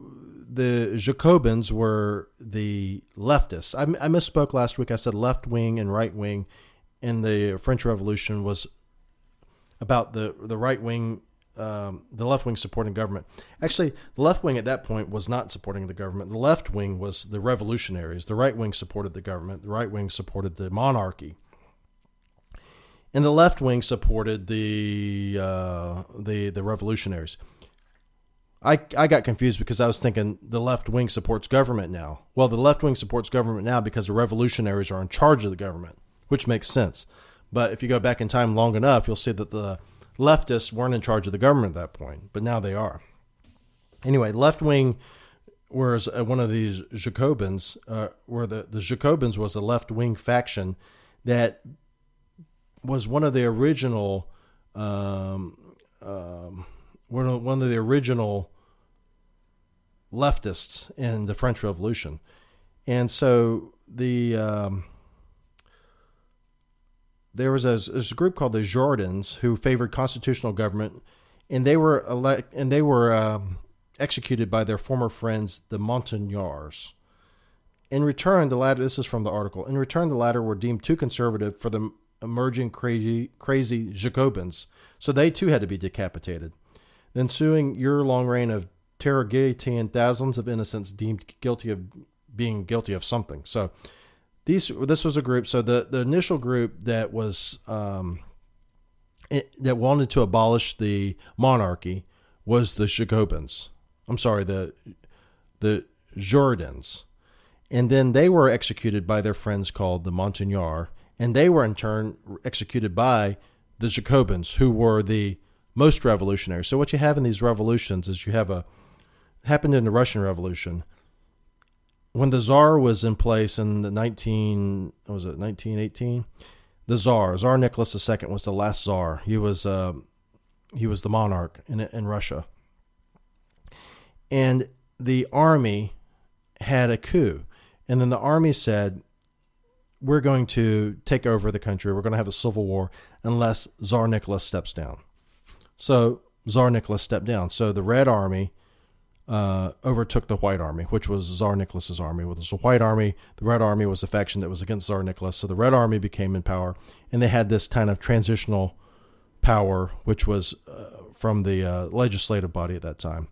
the Jacobins were the leftists. I misspoke last week. I said left wing and right wing, and the French Revolution was about the right wing, the left wing supporting government. Actually, the left wing at that point was not supporting the government. The left wing was the revolutionaries. The right wing supported the government. The right wing supported the monarchy. And the left wing supported the revolutionaries. I got confused because I was thinking the left wing supports government now. Well, the left wing supports government now because the revolutionaries are in charge of the government, which makes sense. But if you go back in time long enough, you'll see that the leftists weren't in charge of the government at that point, but now they are. Anyway, left wing was one of these Jacobins, where the Jacobins was a left wing faction that was one of the original, leftists in the French Revolution. And so there was a group called the Jordans who favored constitutional government, and they were executed by their former friends, the Montagnards. In return, the latter, this is from the article, in return, the latter were deemed too conservative for the emerging crazy Jacobins, so they too had to be decapitated. The ensuing year-long reign of terror guillotine, thousands of innocents deemed guilty of being guilty of something. So this was a group. So the initial group that was that wanted to abolish the monarchy was the Jacobins. I'm sorry, the Jordans. And then they were executed by their friends called the Montagnards, and they were in turn executed by the Jacobins, who were the most revolutionary. So what you have in these revolutions is you have happened in the Russian Revolution. When the Tsar was in place in 1918, the Tsar Nicholas II was the last Tsar. He was the monarch in Russia. And the army had a coup. And then the army said, we're going to take over the country. We're going to have a civil war unless Tsar Nicholas steps down. So Tsar Nicholas stepped down. So the Red Army overtook the White Army, which was Tsar Nicholas's army. Well, the White Army, the Red Army was a faction that was against Tsar Nicholas. So the Red Army became in power, and they had this kind of transitional power, which was from the legislative body at that time.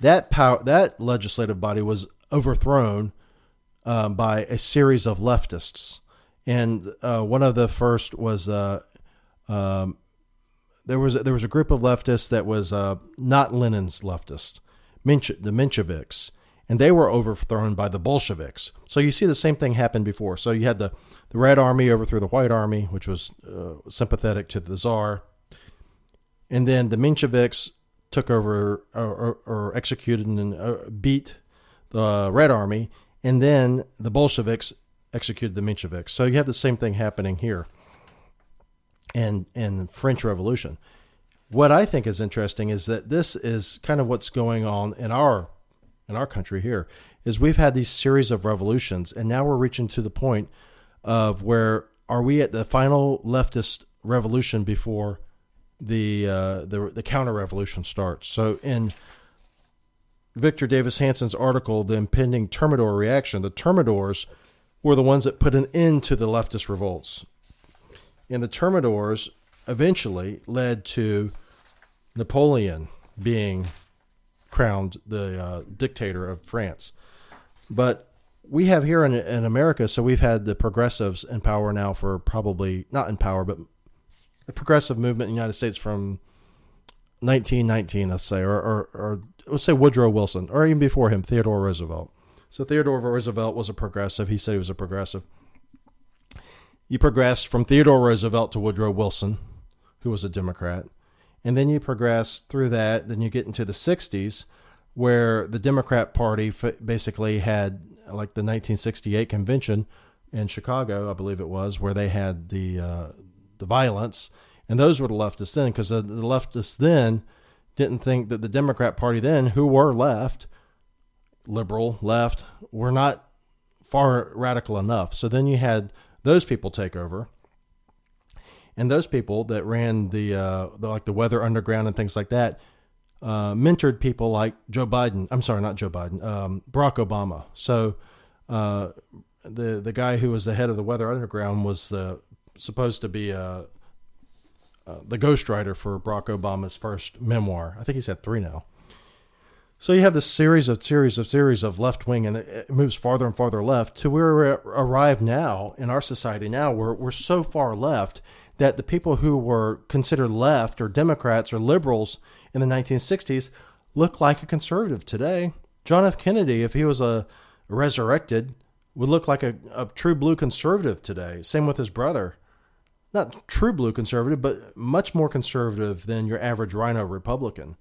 That power, that legislative body, was overthrown by a series of leftists, and one of the first was there was a group of leftists that was not Lenin's leftist, the Mensheviks, and they were overthrown by the Bolsheviks. So you see the same thing happened before. So you had the Red Army overthrew the White Army, which was sympathetic to the Tsar, and then the Mensheviks took over or executed and beat the Red Army, and then the Bolsheviks executed the Mensheviks. So you have the same thing happening here and the French Revolution. What I think is interesting is that this is kind of what's going on in our country here, is we've had these series of revolutions, and now we're reaching to the point of where are we at the final leftist revolution before the counter-revolution starts. So in Victor Davis Hanson's article, The Impending Thermidor Reaction, the Thermidors were the ones that put an end to the leftist revolts. And the Thermidors eventually led to Napoleon being crowned the dictator of France. But we have here in America, so we've had the progressives in power now for probably, not in power, but the progressive movement in the United States from 1919, let's say, or let's say Woodrow Wilson, or even before him, Theodore Roosevelt. So Theodore Roosevelt was a progressive. He said he was a progressive. You progressed from Theodore Roosevelt to Woodrow Wilson, who was a Democrat. And then you progress through that. Then you get into the 60s, where the Democrat Party basically had like the 1968 convention in Chicago, I believe it was, where they had the violence. And those were the leftists then, because the leftists then didn't think that the Democrat Party then, who were left, liberal left, were not far radical enough. So then you had those people take over, and those people that ran the Weather Underground and things like that mentored people like Joe Biden. I'm sorry, not Joe Biden, Barack Obama. So the guy who was the head of the Weather Underground was supposed to be the ghostwriter for Barack Obama's first memoir. I think he's had 3 now. So you have this series of left wing, and it moves farther and farther left to where we arrive now in our society. Now we're so far left that the people who were considered left or Democrats or liberals in the 1960s look like a conservative today. John F. Kennedy, if he was resurrected, would look like a true blue conservative today. Same with his brother. Not true blue conservative, but much more conservative than your average rhino Republican.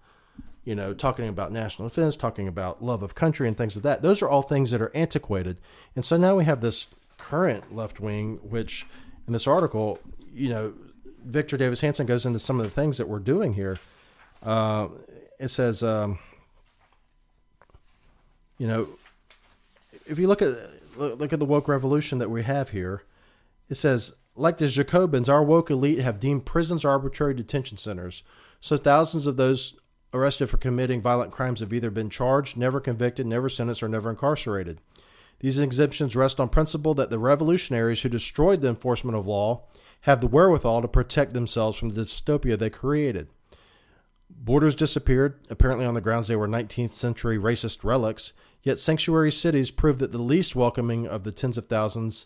You know, talking about national defense, talking about love of country and things like that. Those are all things that are antiquated. And so now we have this current left wing, which in this article, you know, Victor Davis Hanson goes into some of the things that we're doing here. It says, you know, if you look at the woke revolution that we have here, it says, Like the Jacobins, our woke elite have deemed prisons arbitrary detention centers. So thousands of those arrested for committing violent crimes have either been charged, never convicted, never sentenced, or never incarcerated. These exemptions rest on principle that the revolutionaries who destroyed the enforcement of law have the wherewithal to protect themselves from the dystopia they created. Borders disappeared, apparently on the grounds they were 19th century racist relics, yet sanctuary cities prove that the least welcoming of the tens of thousands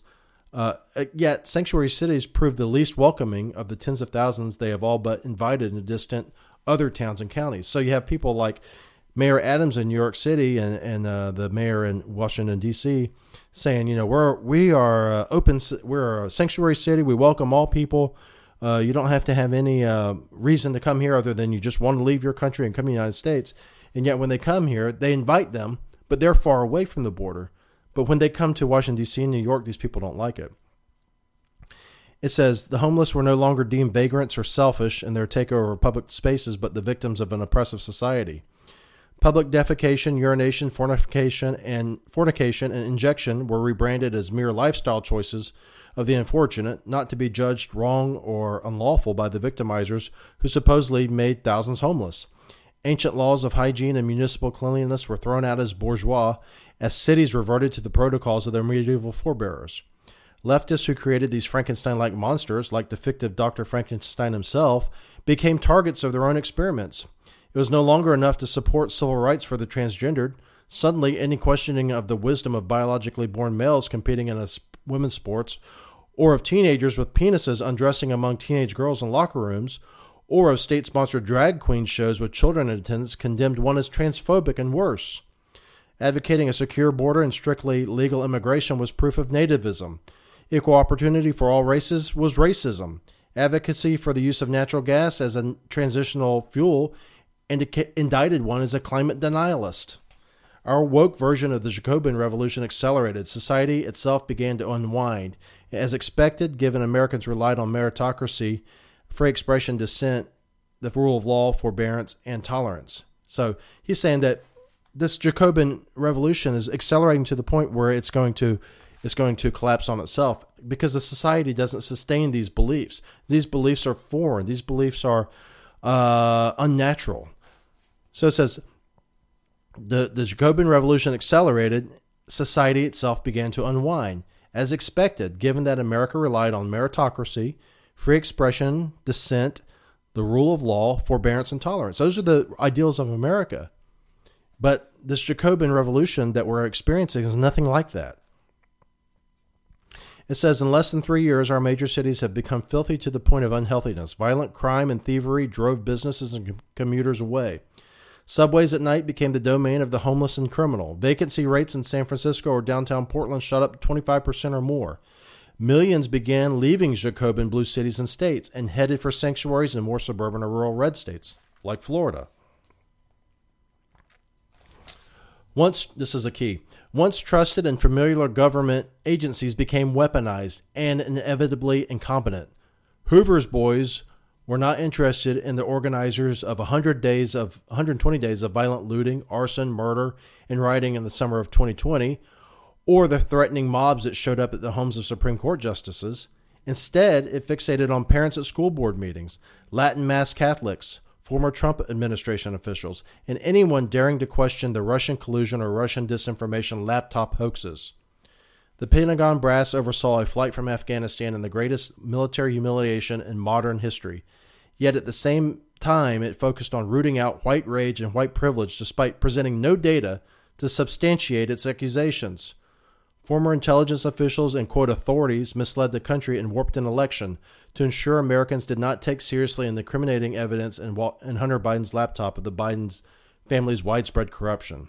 they have all but invited in distant other towns and counties. So you have people like Mayor Adams in New York City and the mayor in Washington, D.C. saying, you know, we're a sanctuary city. We welcome all people. You don't have to have any reason to come here other than you just want to leave your country and come to the United States. And yet when they come here, they invite them, but they're far away from the border. But when they come to Washington, D.C. and New York, these people don't like it. It says, the homeless were no longer deemed vagrants or selfish in their takeover of public spaces, but the victims of an oppressive society. Public defecation, urination, fornication, and injection were rebranded as mere lifestyle choices of the unfortunate, not to be judged wrong or unlawful by the victimizers who supposedly made thousands homeless. Ancient laws of hygiene and municipal cleanliness were thrown out as bourgeois, as cities reverted to the protocols of their medieval forebearers. Leftists who created these Frankenstein-like monsters, like the fictive Dr. Frankenstein himself, became targets of their own experiments. It was no longer enough to support civil rights for the transgendered. Suddenly, any questioning of the wisdom of biologically born males competing in women's sports, or of teenagers with penises undressing among teenage girls in locker rooms, or of state-sponsored drag queen shows with children in attendance condemned one as transphobic and worse. Advocating a secure border and strictly legal immigration was proof of nativism. Equal opportunity for all races was racism. Advocacy for the use of natural gas as a transitional fuel indicted one as a climate denialist. Our woke version of the Jacobin Revolution accelerated. Society itself began to unwind. As expected, given Americans relied on meritocracy, free expression, dissent, the rule of law, forbearance, and tolerance. So he's saying that this Jacobin Revolution is accelerating to the point where it's going to collapse on itself because the society doesn't sustain these beliefs. These beliefs are foreign. These beliefs are unnatural. So it says the Jacobin Revolution accelerated. Society itself began to unwind. As expected, given that America relied on meritocracy, free expression, dissent, the rule of law, forbearance, and tolerance. Those are the ideals of America. But this Jacobin Revolution that we're experiencing is nothing like that. It says, in less than 3 years, our major cities have become filthy to the point of unhealthiness. Violent crime and thievery drove businesses and commuters away. Subways at night became the domain of the homeless and criminal. Vacancy rates in San Francisco or downtown Portland shot up 25% or more. Millions began leaving Jacobin blue cities and states and headed for sanctuaries in more suburban or rural red states, like Florida. Once trusted and familiar government agencies became weaponized and inevitably incompetent. Hoover's boys were not interested in the organizers of 120 days of violent looting, arson, murder, and rioting in the summer of 2020, or the threatening mobs that showed up at the homes of Supreme Court justices. Instead, it fixated on parents at school board meetings, Latin Mass Catholics, former Trump administration officials, and anyone daring to question the Russian collusion or Russian disinformation laptop hoaxes. The Pentagon brass oversaw a flight from Afghanistan in the greatest military humiliation in modern history. Yet at the same time, it focused on rooting out white rage and white privilege despite presenting no data to substantiate its accusations. Former intelligence officials and, quote, authorities misled the country and warped an election to ensure Americans did not take seriously incriminating evidence in Hunter Biden's laptop of the Biden family's widespread corruption.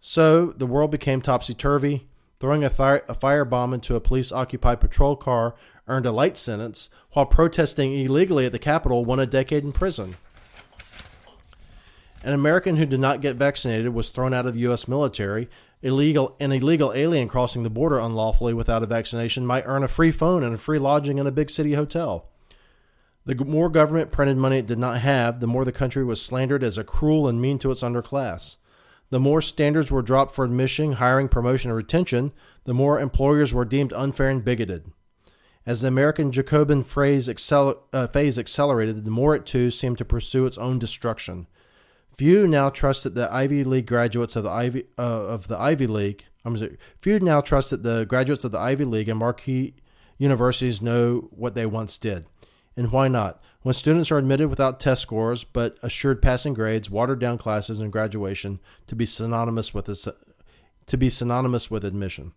So the world became topsy-turvy. Throwing a firebomb into a police-occupied patrol car earned a light sentence, while protesting illegally at the Capitol won a decade in prison. An American who did not get vaccinated was thrown out of the U.S. military. An illegal alien crossing the border unlawfully without a vaccination might earn a free phone and a free lodging in a big city hotel. The more government printed money it did not have, the more the country was slandered as a cruel and mean to its underclass. The more standards were dropped for admission, hiring, promotion, and retention, the more employers were deemed unfair and bigoted. As the American Jacobin phase accelerated, the more it too seemed to pursue its own destruction. Few now trusted the Ivy League graduates of the Ivy League and marquee universities know what they once did. And why not? When students are admitted without test scores but assured passing grades, watered down classes and graduation to be synonymous with admission.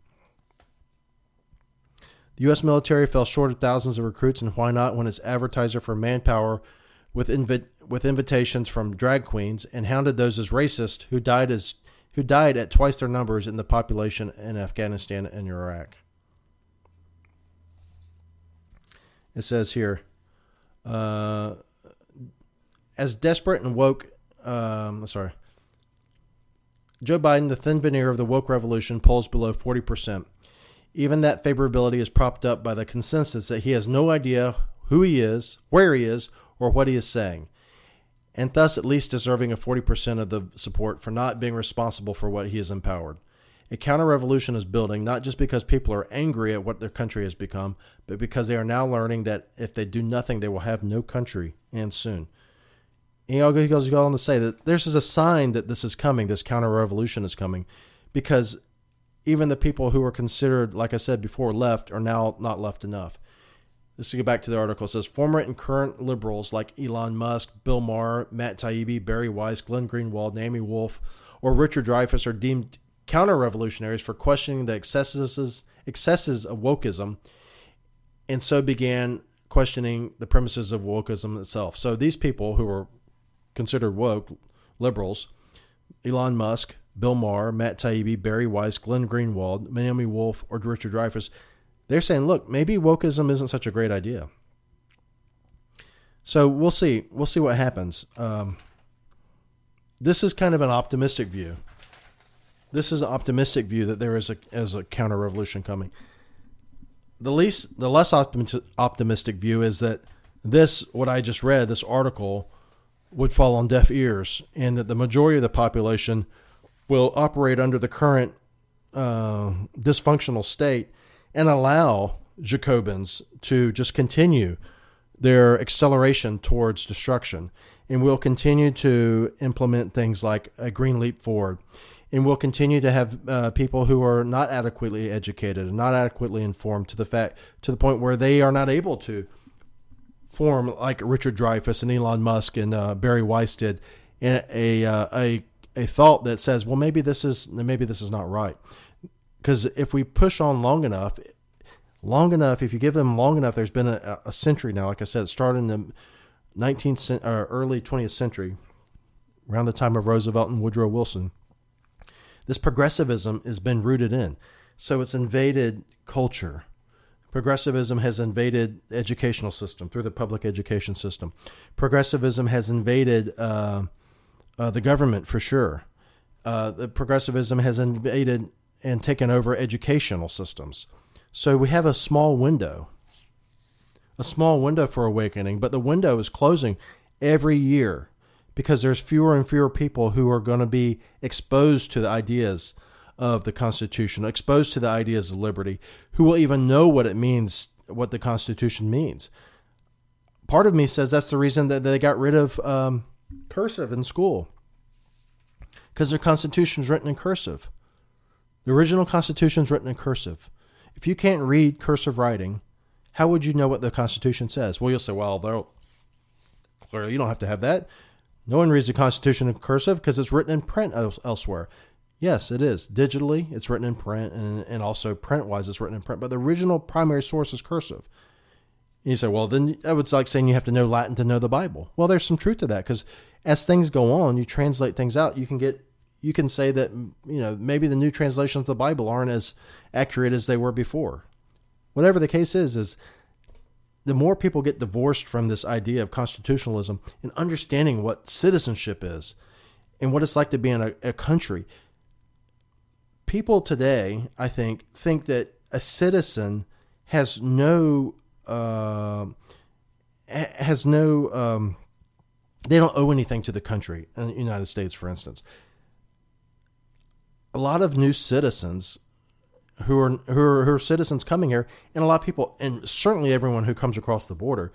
The U.S. military fell short of thousands of recruits, and why not when its advertiser for manpower with invitations from drag queens and hounded those as racist who died at twice their numbers in the population in Afghanistan and Iraq. It says here, as desperate and woke, Joe Biden, the thin veneer of the woke revolution, polls below 40%. Even that favorability is propped up by the consensus that he has no idea who he is, where he is, or what he is saying, and thus at least deserving of 40% of the support for not being responsible for what he has empowered. A counter-revolution is building, not just because people are angry at what their country has become, but because they are now learning that if they do nothing, they will have no country, and soon. And he goes on to say that this is a sign that this is coming, this counter-revolution is coming, because even the people who were considered, like I said before, left are now not left enough. Let's go back to the article. It says, former and current liberals like Elon Musk, Bill Barr, Matt Taibbi, Barry Weiss, Glenn Greenwald, Naomi Wolf, or Richard Dreyfuss are deemed counter-revolutionaries for questioning the excesses of wokeism, and so began questioning the premises of wokeism itself. So these people who were considered woke liberals, Elon Musk, Bill Maher, Matt Taibbi, Barry Weiss, Glenn Greenwald, Naomi Wolf, or Richard Dreyfuss, they're saying, look, maybe wokeism isn't such a great idea. So we'll see. We'll see what happens. This is kind of an optimistic view. This is an optimistic view that there is a counter-revolution coming. The less optimistic view is that what I just read, this article, would fall on deaf ears, and that the majority of the population will operate under the current dysfunctional state and allow Jacobins to just continue their acceleration towards destruction. And we'll continue to implement things like a green leap forward. And we'll continue to have people who are not adequately educated and not adequately informed to the point where they are not able to form, like Richard Dreyfuss and Elon Musk and Barry Weiss did, in a thought that says, well, maybe this is not right. Because if we push on long enough, if you give them long enough, there's been a century now. Like I said, it started in the 19th or early 20th century, around the time of Roosevelt and Woodrow Wilson. This progressivism has been rooted in. So it's invaded culture. Progressivism has invaded the educational system through the public education system. Progressivism has invaded the government, for sure. The progressivism has invaded and taken over educational systems. So we have a small window for awakening, but the window is closing every year because there's fewer and fewer people who are going to be exposed to the ideas of the Constitution, exposed to the ideas of liberty, who will even know what it means, what the Constitution means. Part of me says that's the reason that they got rid of cursive in school, because their Constitution's written in cursive. The original Constitution's written in cursive. If you can't read cursive writing, how would you know what the Constitution says? Well, you'll say, well, clearly you don't have to have that. No one reads the Constitution in cursive because it's written in print elsewhere. Yes, it is. Digitally, it's written in print, and also print-wise, it's written in print. But the original primary source is cursive. And you say, well, then that would be like saying you have to know Latin to know the Bible. Well, there's some truth to that, because as things go on, you translate things out, you can say that, maybe the new translations of the Bible aren't as accurate as they were before. Whatever the case is the more people get divorced from this idea of constitutionalism and understanding what citizenship is and what it's like to be in a country. People today, I think that a citizen has no, they don't owe anything to the country, in the United States, for instance. a lot of new citizens who are citizens coming here, and a lot of people, and certainly everyone who comes across the border,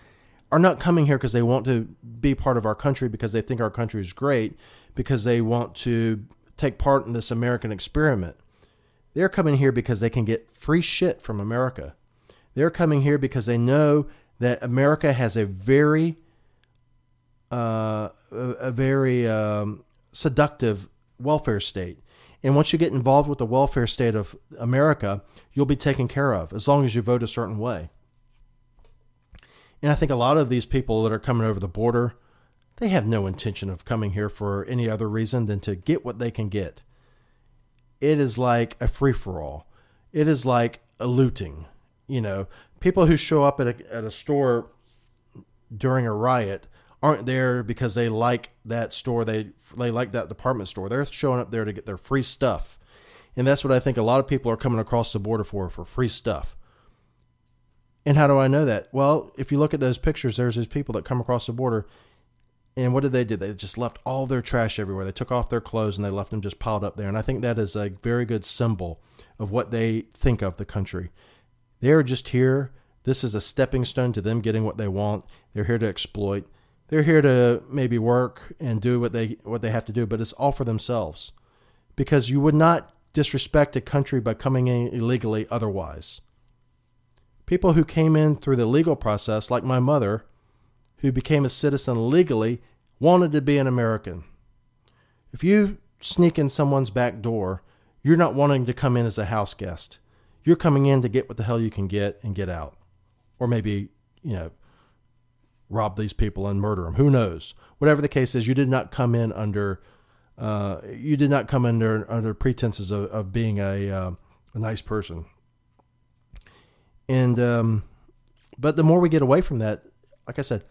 are not coming here because they want to be part of our country, because they think our country is great, because they want to take part in this American experiment. They're coming here because they can get free shit from America. They're coming here because they know that America has a very seductive welfare state. And once you get involved with the welfare state of America, you'll be taken care of as long as you vote a certain way. And I think a lot of these people that are coming over the border, they have no intention of coming here for any other reason than to get what they can get. It is like a free-for-all. It is like a looting. You know, people who show up at a store during a riot aren't there because they like that store. They like that department store. They're showing up there to get their free stuff. And that's what I think a lot of people are coming across the border for free stuff. And how do I know that? Well, if you look at those pictures, there's these people that come across the border. And what did? They just left all their trash everywhere. They took off their clothes and they left them just piled up there. And I think that is a very good symbol of what they think of the country. They're just here. This is a stepping stone to them getting what they want. They're here to exploit. They're here to maybe work and do what they have to do, but it's all for themselves. Because you would not disrespect a country by coming in illegally otherwise. People who came in through the legal process, like my mother, who became a citizen legally, wanted to be an American. If you sneak in someone's back door, you're not wanting to come in as a house guest. You're coming in to get what the hell you can get and get out. Or maybe, rob these people and murder them. Who knows? Whatever the case is, you did not come in under pretenses of being a nice person. And, but the more we get away from that, like I said,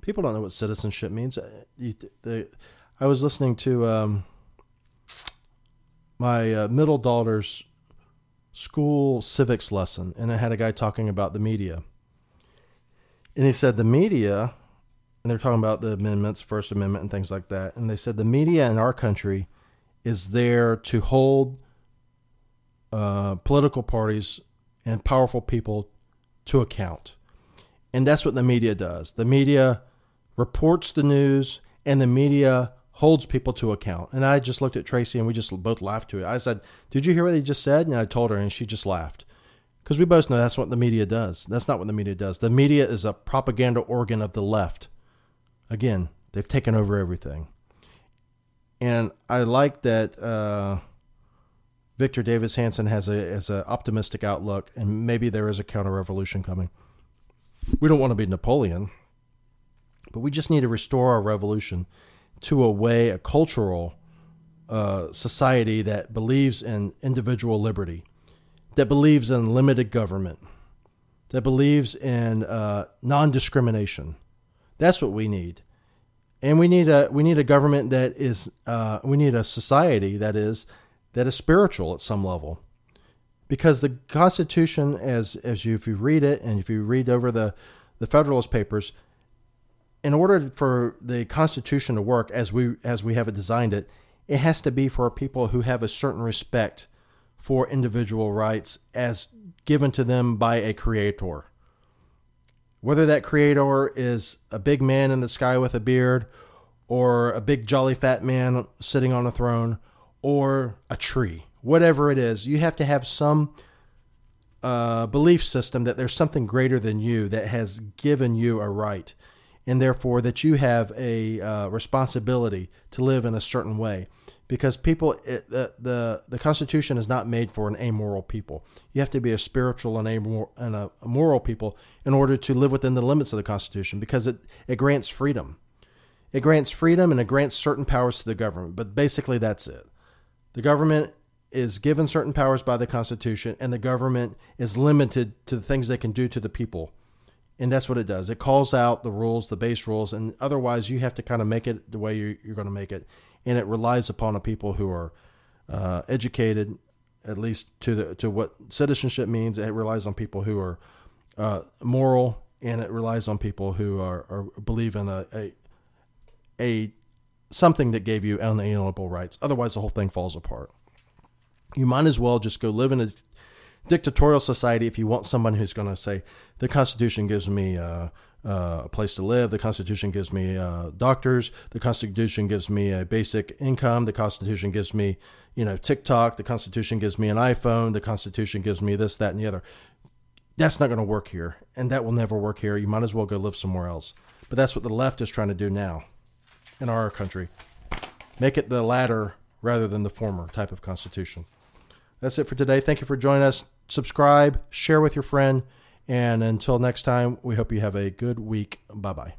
people don't know what citizenship means. I was listening to, my middle daughter's school civics lesson. And I had a guy talking about the media. And he said the media, and they're talking about the amendments, First Amendment and things like that. And they said the media in our country is there to hold political parties and powerful people to account. And that's what the media does. The media reports the news and the media holds people to account. And I just looked at Tracy and we just both laughed to it. I said, "Did you hear what he just said?" And I told her and she just laughed. Because we both know that's what the media does. That's not what the media does. The media is a propaganda organ of the left. Again, they've taken over everything. And I like that Victor Davis Hanson has an optimistic outlook, and maybe there is a counter-revolution coming. We don't want to be Napoleon, but we just need to restore our revolution to a cultural society that believes in individual liberty, that believes in limited government, that believes in non-discrimination. That's what we need. And we need a government that is, we need a society that is spiritual at some level. Because the Constitution, if you read it and if you read over the Federalist Papers, in order for the Constitution to work as we have it designed, it has to be for people who have a certain respect for individual rights as given to them by a creator. Whether that creator is a big man in the sky with a beard, or a big jolly fat man sitting on a throne, or a tree, whatever it is, you have to have some belief system that there's something greater than you that has given you a right, and therefore that you have a responsibility to live in a certain way. Because the Constitution is not made for an amoral people. You have to be a spiritual and a moral people in order to live within the limits of the Constitution, because it grants freedom. It grants freedom and it grants certain powers to the government, but basically that's it. The government is given certain powers by the Constitution, and the government is limited to the things they can do to the people. And that's what it does. It calls out the rules, the base rules, and otherwise you have to kind of make it the way you're going to make it. And it relies upon a people who are educated, at least to what citizenship means. It relies on people who are moral, and it relies on people who are believe in a something that gave you unalienable rights. Otherwise, the whole thing falls apart. You might as well just go live in a dictatorial society if you want someone who's going to say, the Constitution gives me a place to live. The Constitution gives me doctors. The Constitution gives me a basic income. The Constitution gives me, TikTok. The Constitution gives me an iPhone. The Constitution gives me this, that, and the other. That's not going to work here, and that will never work here. You might as well go live somewhere else. But that's what the left is trying to do now in our country. Make it the latter rather than the former type of Constitution. That's it for today. Thank you for joining us. Subscribe, share with your friend, and until next time, we hope you have a good week. Bye-bye.